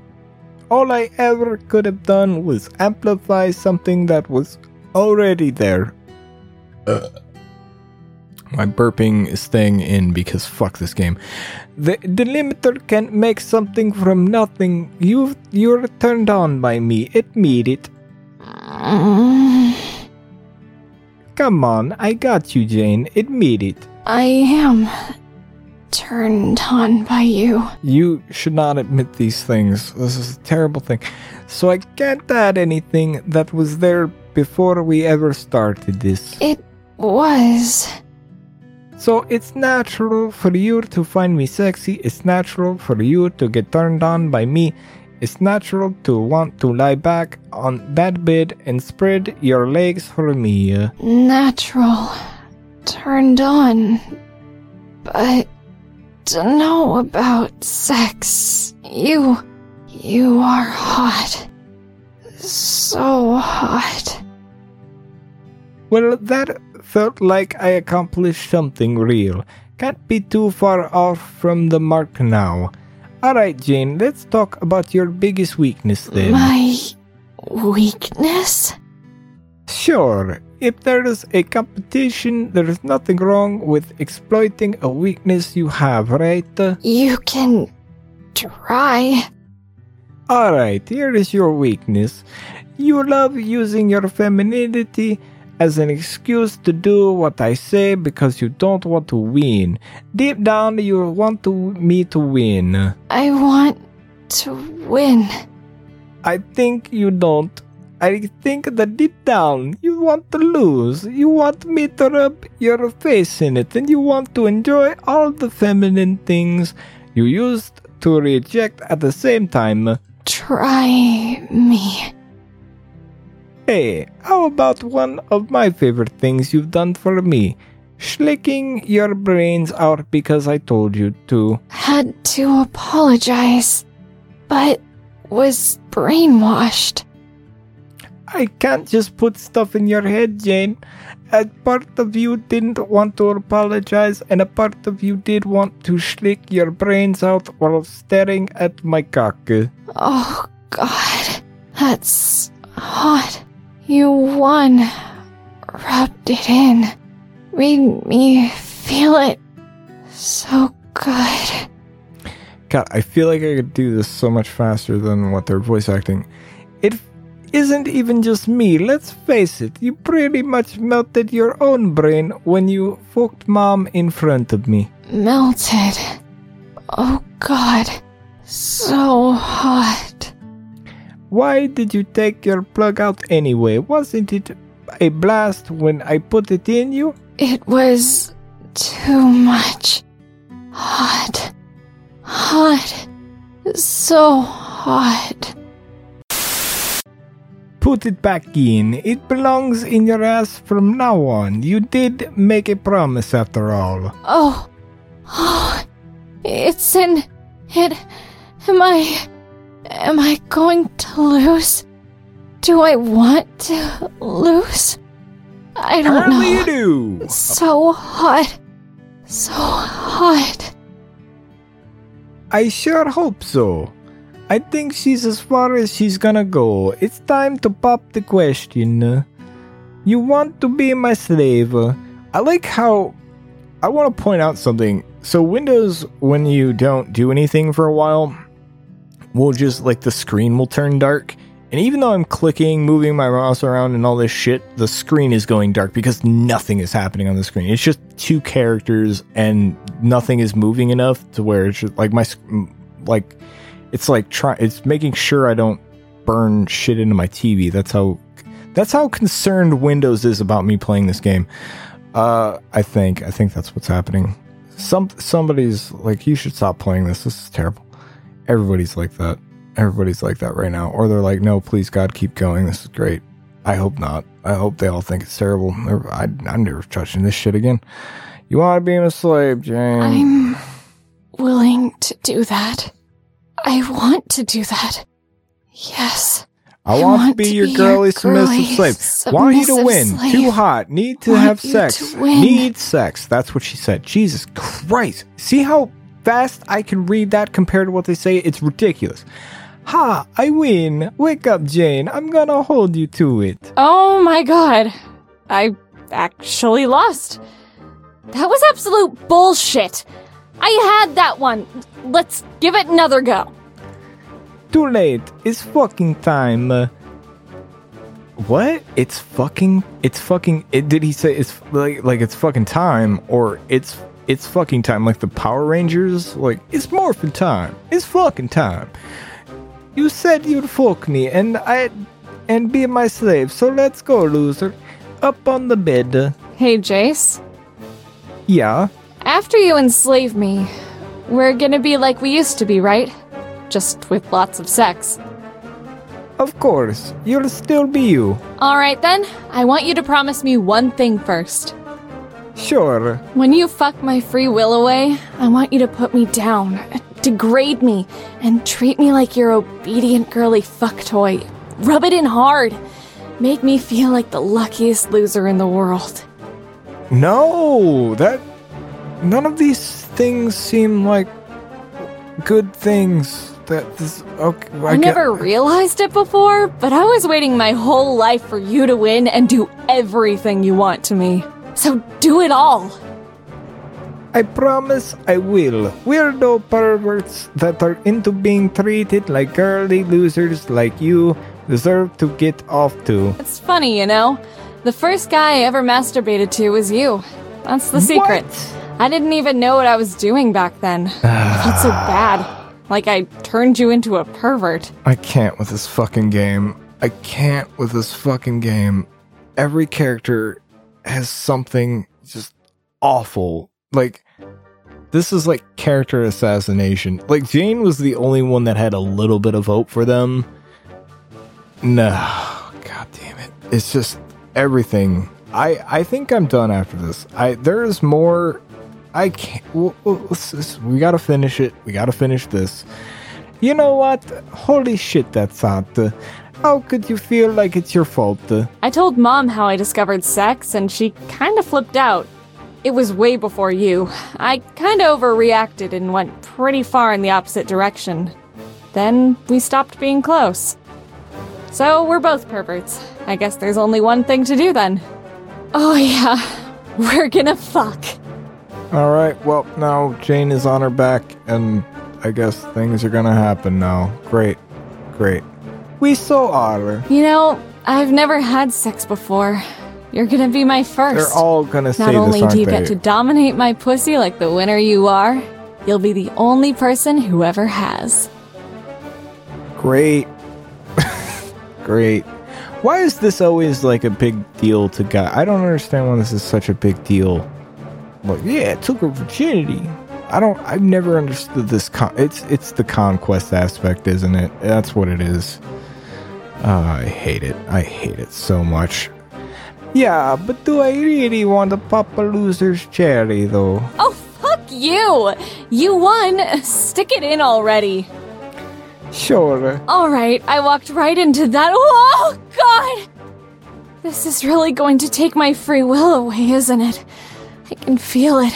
All I ever could have done was amplify something that was already there. My burping is staying in because fuck this game. The delimiter can make something from nothing. You're turned on by me. Admit it. Come on, I got you, Jane. Admit it. I am turned on by you. You should not admit these things. This is a terrible thing. So I can't add anything that was there before we ever started this. It was. So it's natural for you to find me sexy. It's natural for you to get turned on by me. It's natural to want to lie back on that bed and spread your legs for me. Natural. Turned on. But to know about sex. You are hot. So hot. Well, that felt like I accomplished something real. Can't be too far off from the mark now. Alright, Jane, let's talk about your biggest weakness then. My weakness? Sure. If there is a competition, there is nothing wrong with exploiting a weakness you have, right? You can try. Alright, here is your weakness. You love using your femininity as an excuse to do what I say because you don't want to win. Deep down, you want me to win. I want to win. I think you don't. I think that deep down, you want to lose. You want me to rub your face in it, and you want to enjoy all the feminine things you used to reject at the same time. Try me. Hey, how about one of my favorite things you've done for me? Schlicking your brains out because I told you to. Had to apologize, but was brainwashed. I can't just put stuff in your head, Jane. A part of you didn't want to apologize, and a part of you did want to slick your brains out while staring at my cock. Oh, God. That's hot. You won. Rubbed it in. Made me feel it. So good. God, I feel like I could do this so much faster than what they're voice acting. It isn't even just me, let's face it. You pretty much melted your own brain when you fucked Mom in front of me. Melted. Oh God, so hot. Why did you take your plug out anyway? Wasn't it a blast when I put it in you? It was too much. Hot. Hot. So hot. Put it back in. It belongs in your ass from now on. You did make a promise after all. Oh, it's in it. Am I going to lose? Do I want to lose? I don't know. How do you do? So hot. So hot. I sure hope so. I think she's as far as she's gonna go. It's time to pop the question. You want to be my slave? I like how... I want to point out something. So Windows, when you don't do anything for a while, will just, like, the screen will turn dark. And even though I'm clicking, moving my mouse around and all this shit, the screen is going dark because nothing is happening on the screen. It's just two characters and nothing is moving enough to where it's just, like, my... like... It's making sure I don't burn shit into my TV. That's how concerned Windows is about me playing this game. I think that's what's happening. Somebody's like, you should stop playing this. This is terrible. Everybody's like that. Everybody's like that right now. Or they're like, no, please God, keep going. This is great. I hope not. I hope they all think it's terrible. I'm never touching this shit again. You want to be a slave, Jane? I'm willing to do that. I want to do that. Yes. I want to be your girly, submissive slave. Want you to win. Slave. Too hot. Need to have sex. Need sex. That's what she said. Jesus Christ. See how fast I can read that compared to what they say? It's ridiculous. Ha, I win. Wake up, Jane. I'm gonna hold you to it. Oh my God. I actually lost. That was absolute bullshit. I had that one. Let's give it another go. Too late. It's fucking time. What? It's fucking. Did he say it's like it's fucking time or it's fucking time? Like the Power Rangers? Like it's morphin' time. It's fucking time. You said you'd fuck me and be my slave. So let's go, loser. Up on the bed. Hey, Jace. Yeah. After you enslave me, we're gonna be like we used to be, right? Just with lots of sex. Of course. You'll still be you. Alright then, I want you to promise me one thing first. Sure. When you fuck my free will away, I want you to put me down, degrade me, and treat me like your obedient girly fuck toy. Rub it in hard. Make me feel like the luckiest loser in the world. No, that... None of these things seem like good things. I never realized it before, but I was waiting my whole life for you to win and do everything you want to me. So do it all. I promise I will. Weirdo perverts that are into being treated like girly losers like you deserve to get off to. It's funny, you know. The first guy I ever masturbated to was you. That's the secret. What? I didn't even know what I was doing back then. I felt so bad. Like I turned you into a pervert. I can't with this fucking game. Every character has something just awful. Like, this is like character assassination. Like, Jane was the only one that had a little bit of hope for them. No. God damn it. It's just everything. I think I'm done after this. There's more... I can't. We gotta finish it. We gotta finish this. You know what? Holy shit, that's hot. How could you feel like it's your fault? I told Mom how I discovered sex, and she kinda flipped out. It was way before you. I kinda overreacted and went pretty far in the opposite direction. Then we stopped being close. So we're both perverts. I guess there's only one thing to do then. Oh yeah, we're gonna fuck. Alright, well, now Jane is on her back, and I guess things are gonna happen now. Great. We so are. You know, I've never had sex before. You're gonna be my first. They're all gonna say this, aren't they? Not only do you get to dominate my pussy like the winner you are, you'll be the only person who ever has. Great. Why is this always like a big deal to guys? I don't understand why this is such a big deal. Like, yeah, it took her virginity. I've never understood this. It's the conquest aspect, isn't it? That's what it is. I hate it. I hate it so much. Yeah, but do I really want to pop a loser's cherry, though? Oh, fuck you! You won! Stick it in already. Sure. Alright, I walked right into that. Oh, God! This is really going to take my free will away, isn't it? I can feel it.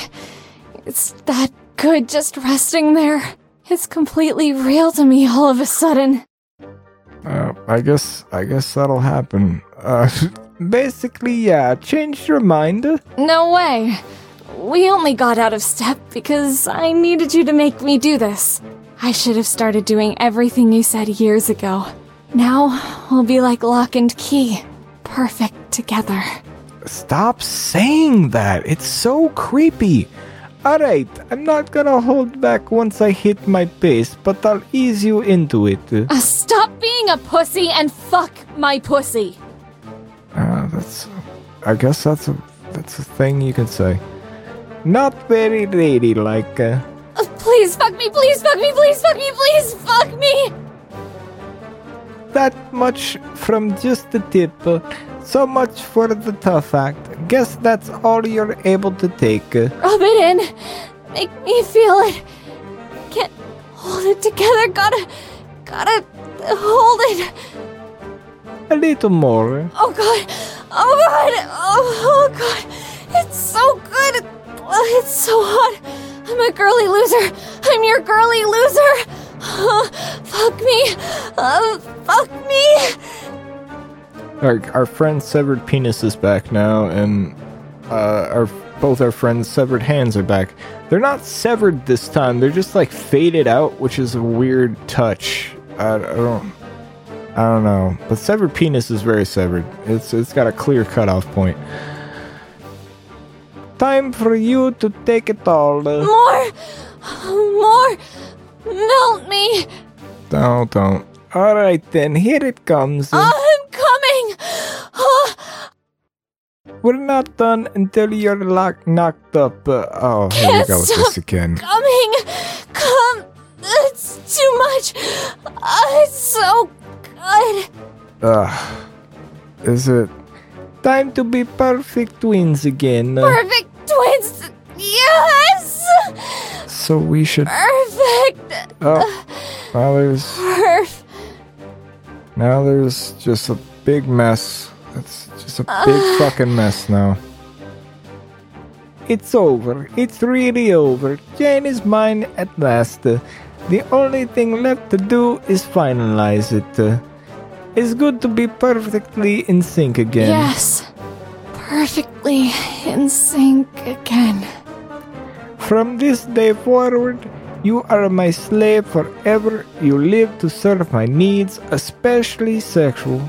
It's that good just resting there. It's completely real to me all of a sudden. I guess that'll happen. Basically, yeah, changed your mind? No way. We only got out of step because I needed you to make me do this. I should have started doing everything you said years ago. Now, we'll be like lock and key. Perfect together. Stop saying that. It's so creepy. Alright, I'm not gonna hold back once I hit my pace, but I'll ease you into it. Stop being a pussy and fuck my pussy. I guess that's a thing you can say. Not very ladylike. Please fuck me, please fuck me, please fuck me, please fuck me! That much from just the tip. So much for the tough act. Guess that's all you're able to take. Rub it in. Make me feel it. Can't hold it together. Gotta hold it. A little more. Oh, God. Oh, God. Oh, God. It's so good. It's so hot. I'm a girly loser. I'm your girly loser. Oh, fuck me. Oh, fuck me. Our friend's severed penis is back now, and both our friends' severed hands are back. They're not severed this time; they're just like faded out, which is a weird touch. I don't know. But severed penis is very severed. It's got a clear cutoff point. Time for you to take it all. More, melt me. Don't. All right then, here it comes. We're not done until you're knocked up. Here we go with this again. Come, it's too much. It's so good. Is it time to be perfect twins again? Perfect twins, yes. So we should. Perfect. Now there's just a big mess. It's just a big fucking mess now. It's over. It's really over. Jane is mine at last. The only thing left to do is finalize it. It's good to be perfectly in sync again. Yes. Perfectly in sync again. From this day forward, you are my slave forever. You live to serve my needs, especially sexual.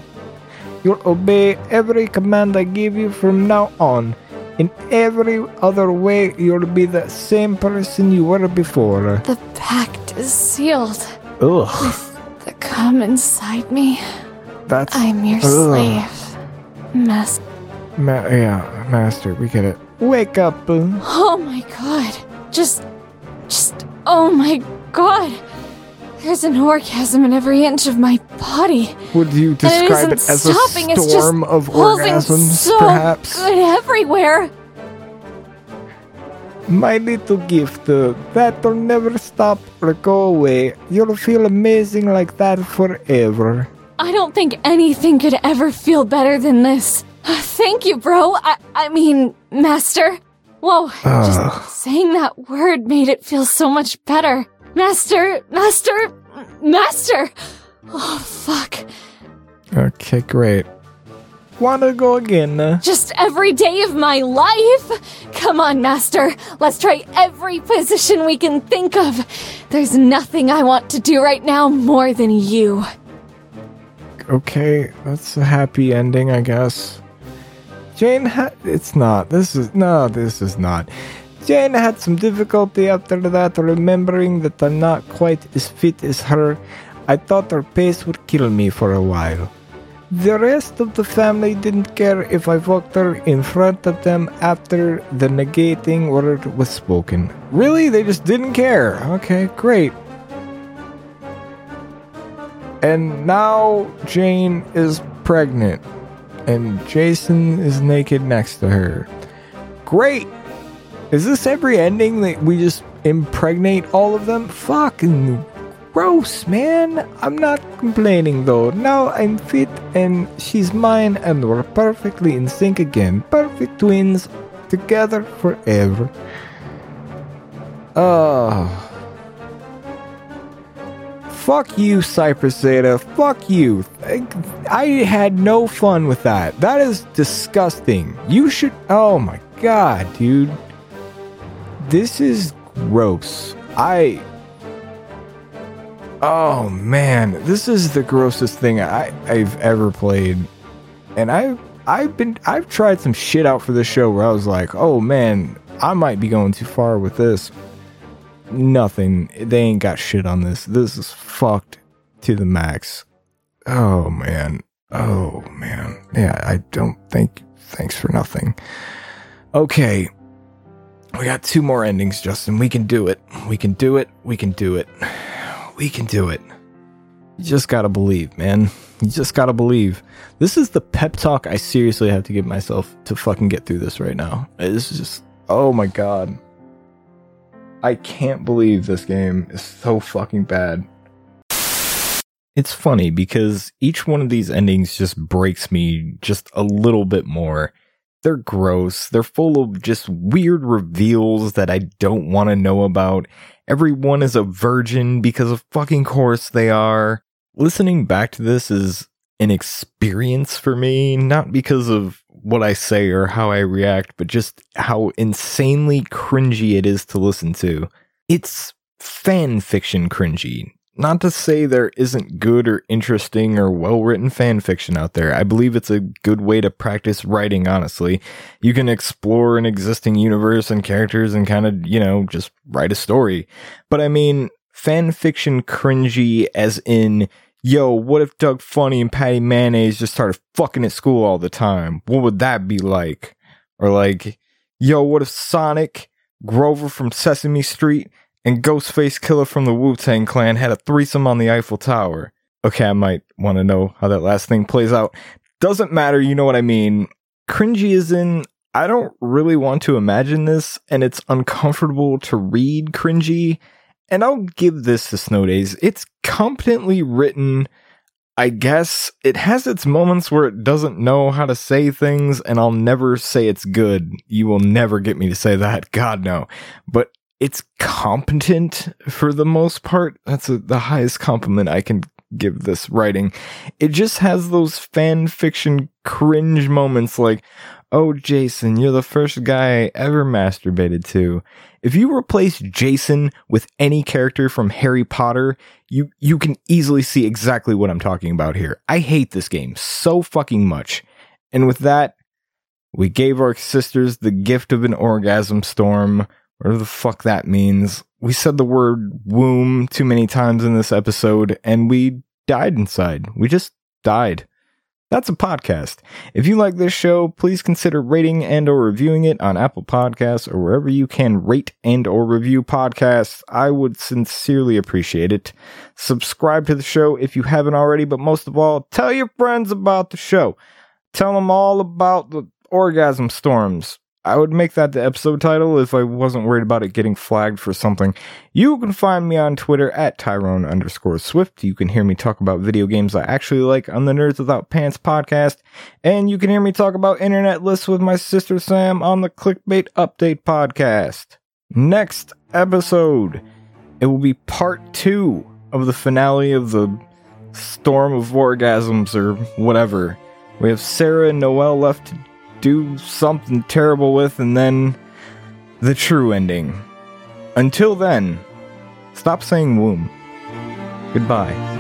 You'll obey every command I give you from now on. In every other way, you'll be the same person you were before. The pact is sealed. Ugh. With the cum inside me, I'm your slave. Master, we get it. Wake up. Oh my God. Just, oh my God. There's an orgasm in every inch of my body. Would you describe it as a storm of orgasms, perhaps? It's so good everywhere. My little gift, that'll never stop or go away. You'll feel amazing like that forever. I don't think anything could ever feel better than this. Thank you, bro. I mean, master. Whoa, just saying that word made it feel so much better. Master! Oh, fuck. Okay, great. Wanna go again? Just every day of my life? Come on, master. Let's try every position we can think of. There's nothing I want to do right now more than you. Okay, that's a happy ending, I guess. This is not. Jane had some difficulty after that, remembering that I'm not quite as fit as her. I thought her pace would kill me for a while. The rest of the family didn't care if I walked her in front of them after the negating word was spoken. Really? They just didn't care. Okay, great. And now Jane is pregnant, and Jason is naked next to her. Great! Is this every ending that we just impregnate all of them? Fucking gross, man. I'm not complaining, though. Now I'm fit and she's mine and we're perfectly in sync again. Perfect twins together forever. Fuck you, Cypress Zeta. Fuck you. I had no fun with that. That is disgusting. You should... Oh, my God, dude. This is gross. Oh, man. This is the grossest thing I've ever played. And I've tried some shit out for this show where I was like, oh, man, I might be going too far with this. Nothing. They ain't got shit on this. This is fucked to the max. Oh, man. Yeah, I don't think... Thanks for nothing. Okay. We got two more endings, Justin. We can do it. You just gotta believe, man. You just gotta believe. This is the pep talk I seriously have to give myself to fucking get through this right now. This is just... Oh my God. I can't believe this game is so fucking bad. It's funny because each one of these endings just breaks me just a little bit more. They're gross. They're full of just weird reveals that I don't want to know about. Everyone is a virgin because of fucking course they are. Listening back to this is an experience for me, not because of what I say or how I react, but just how insanely cringy it is to listen to. It's fan fiction cringy. Not to say there isn't good or interesting or well-written fan fiction out there. I believe it's a good way to practice writing, honestly. You can explore an existing universe and characters and kind of, just write a story. But I mean, fan fiction cringy as in, yo, what if Doug Funny and Patty Mayonnaise just started fucking at school all the time? What would that be like? Or like, yo, what if Sonic, Grover from Sesame Street, and Ghostface Killer from the Wu-Tang Clan had a threesome on the Eiffel Tower? Okay, I might want to know how that last thing plays out. Doesn't matter, you know what I mean. Cringy is in, I don't really want to imagine this, and it's uncomfortable to read cringy. And I'll give this to Snow Days. It's competently written, I guess. It has its moments where it doesn't know how to say things, and I'll never say it's good. You will never get me to say that. God, no. But it's competent for the most part. That's the highest compliment I can give this writing. It just has those fan fiction cringe moments like, oh, Jason, you're the first guy I ever masturbated to. If you replace Jason with any character from Harry Potter, you can easily see exactly what I'm talking about here. I hate this game so fucking much. And with that, we gave our sisters the gift of an orgasm storm. Whatever the fuck that means. We said the word womb too many times in this episode, and we died inside. We just died. That's a podcast. If you like this show, please consider rating and or reviewing it on Apple Podcasts or wherever you can rate and or review podcasts. I would sincerely appreciate it. Subscribe to the show if you haven't already, but most of all, tell your friends about the show. Tell them all about the orgasm storms. I would make that the episode title if I wasn't worried about it getting flagged for something. You can find me on Twitter at Tyrone_Swift. You can hear me talk about video games I actually like on the Nerds Without Pants podcast. And you can hear me talk about internet lists with my sister Sam on the Clickbait Update podcast. Next episode, it will be part 2 of the finale of the Storm of Orgasms or whatever. We have Sarah and Noelle left to do something terrible with, and then the true ending. Until then, stop saying womb. Goodbye.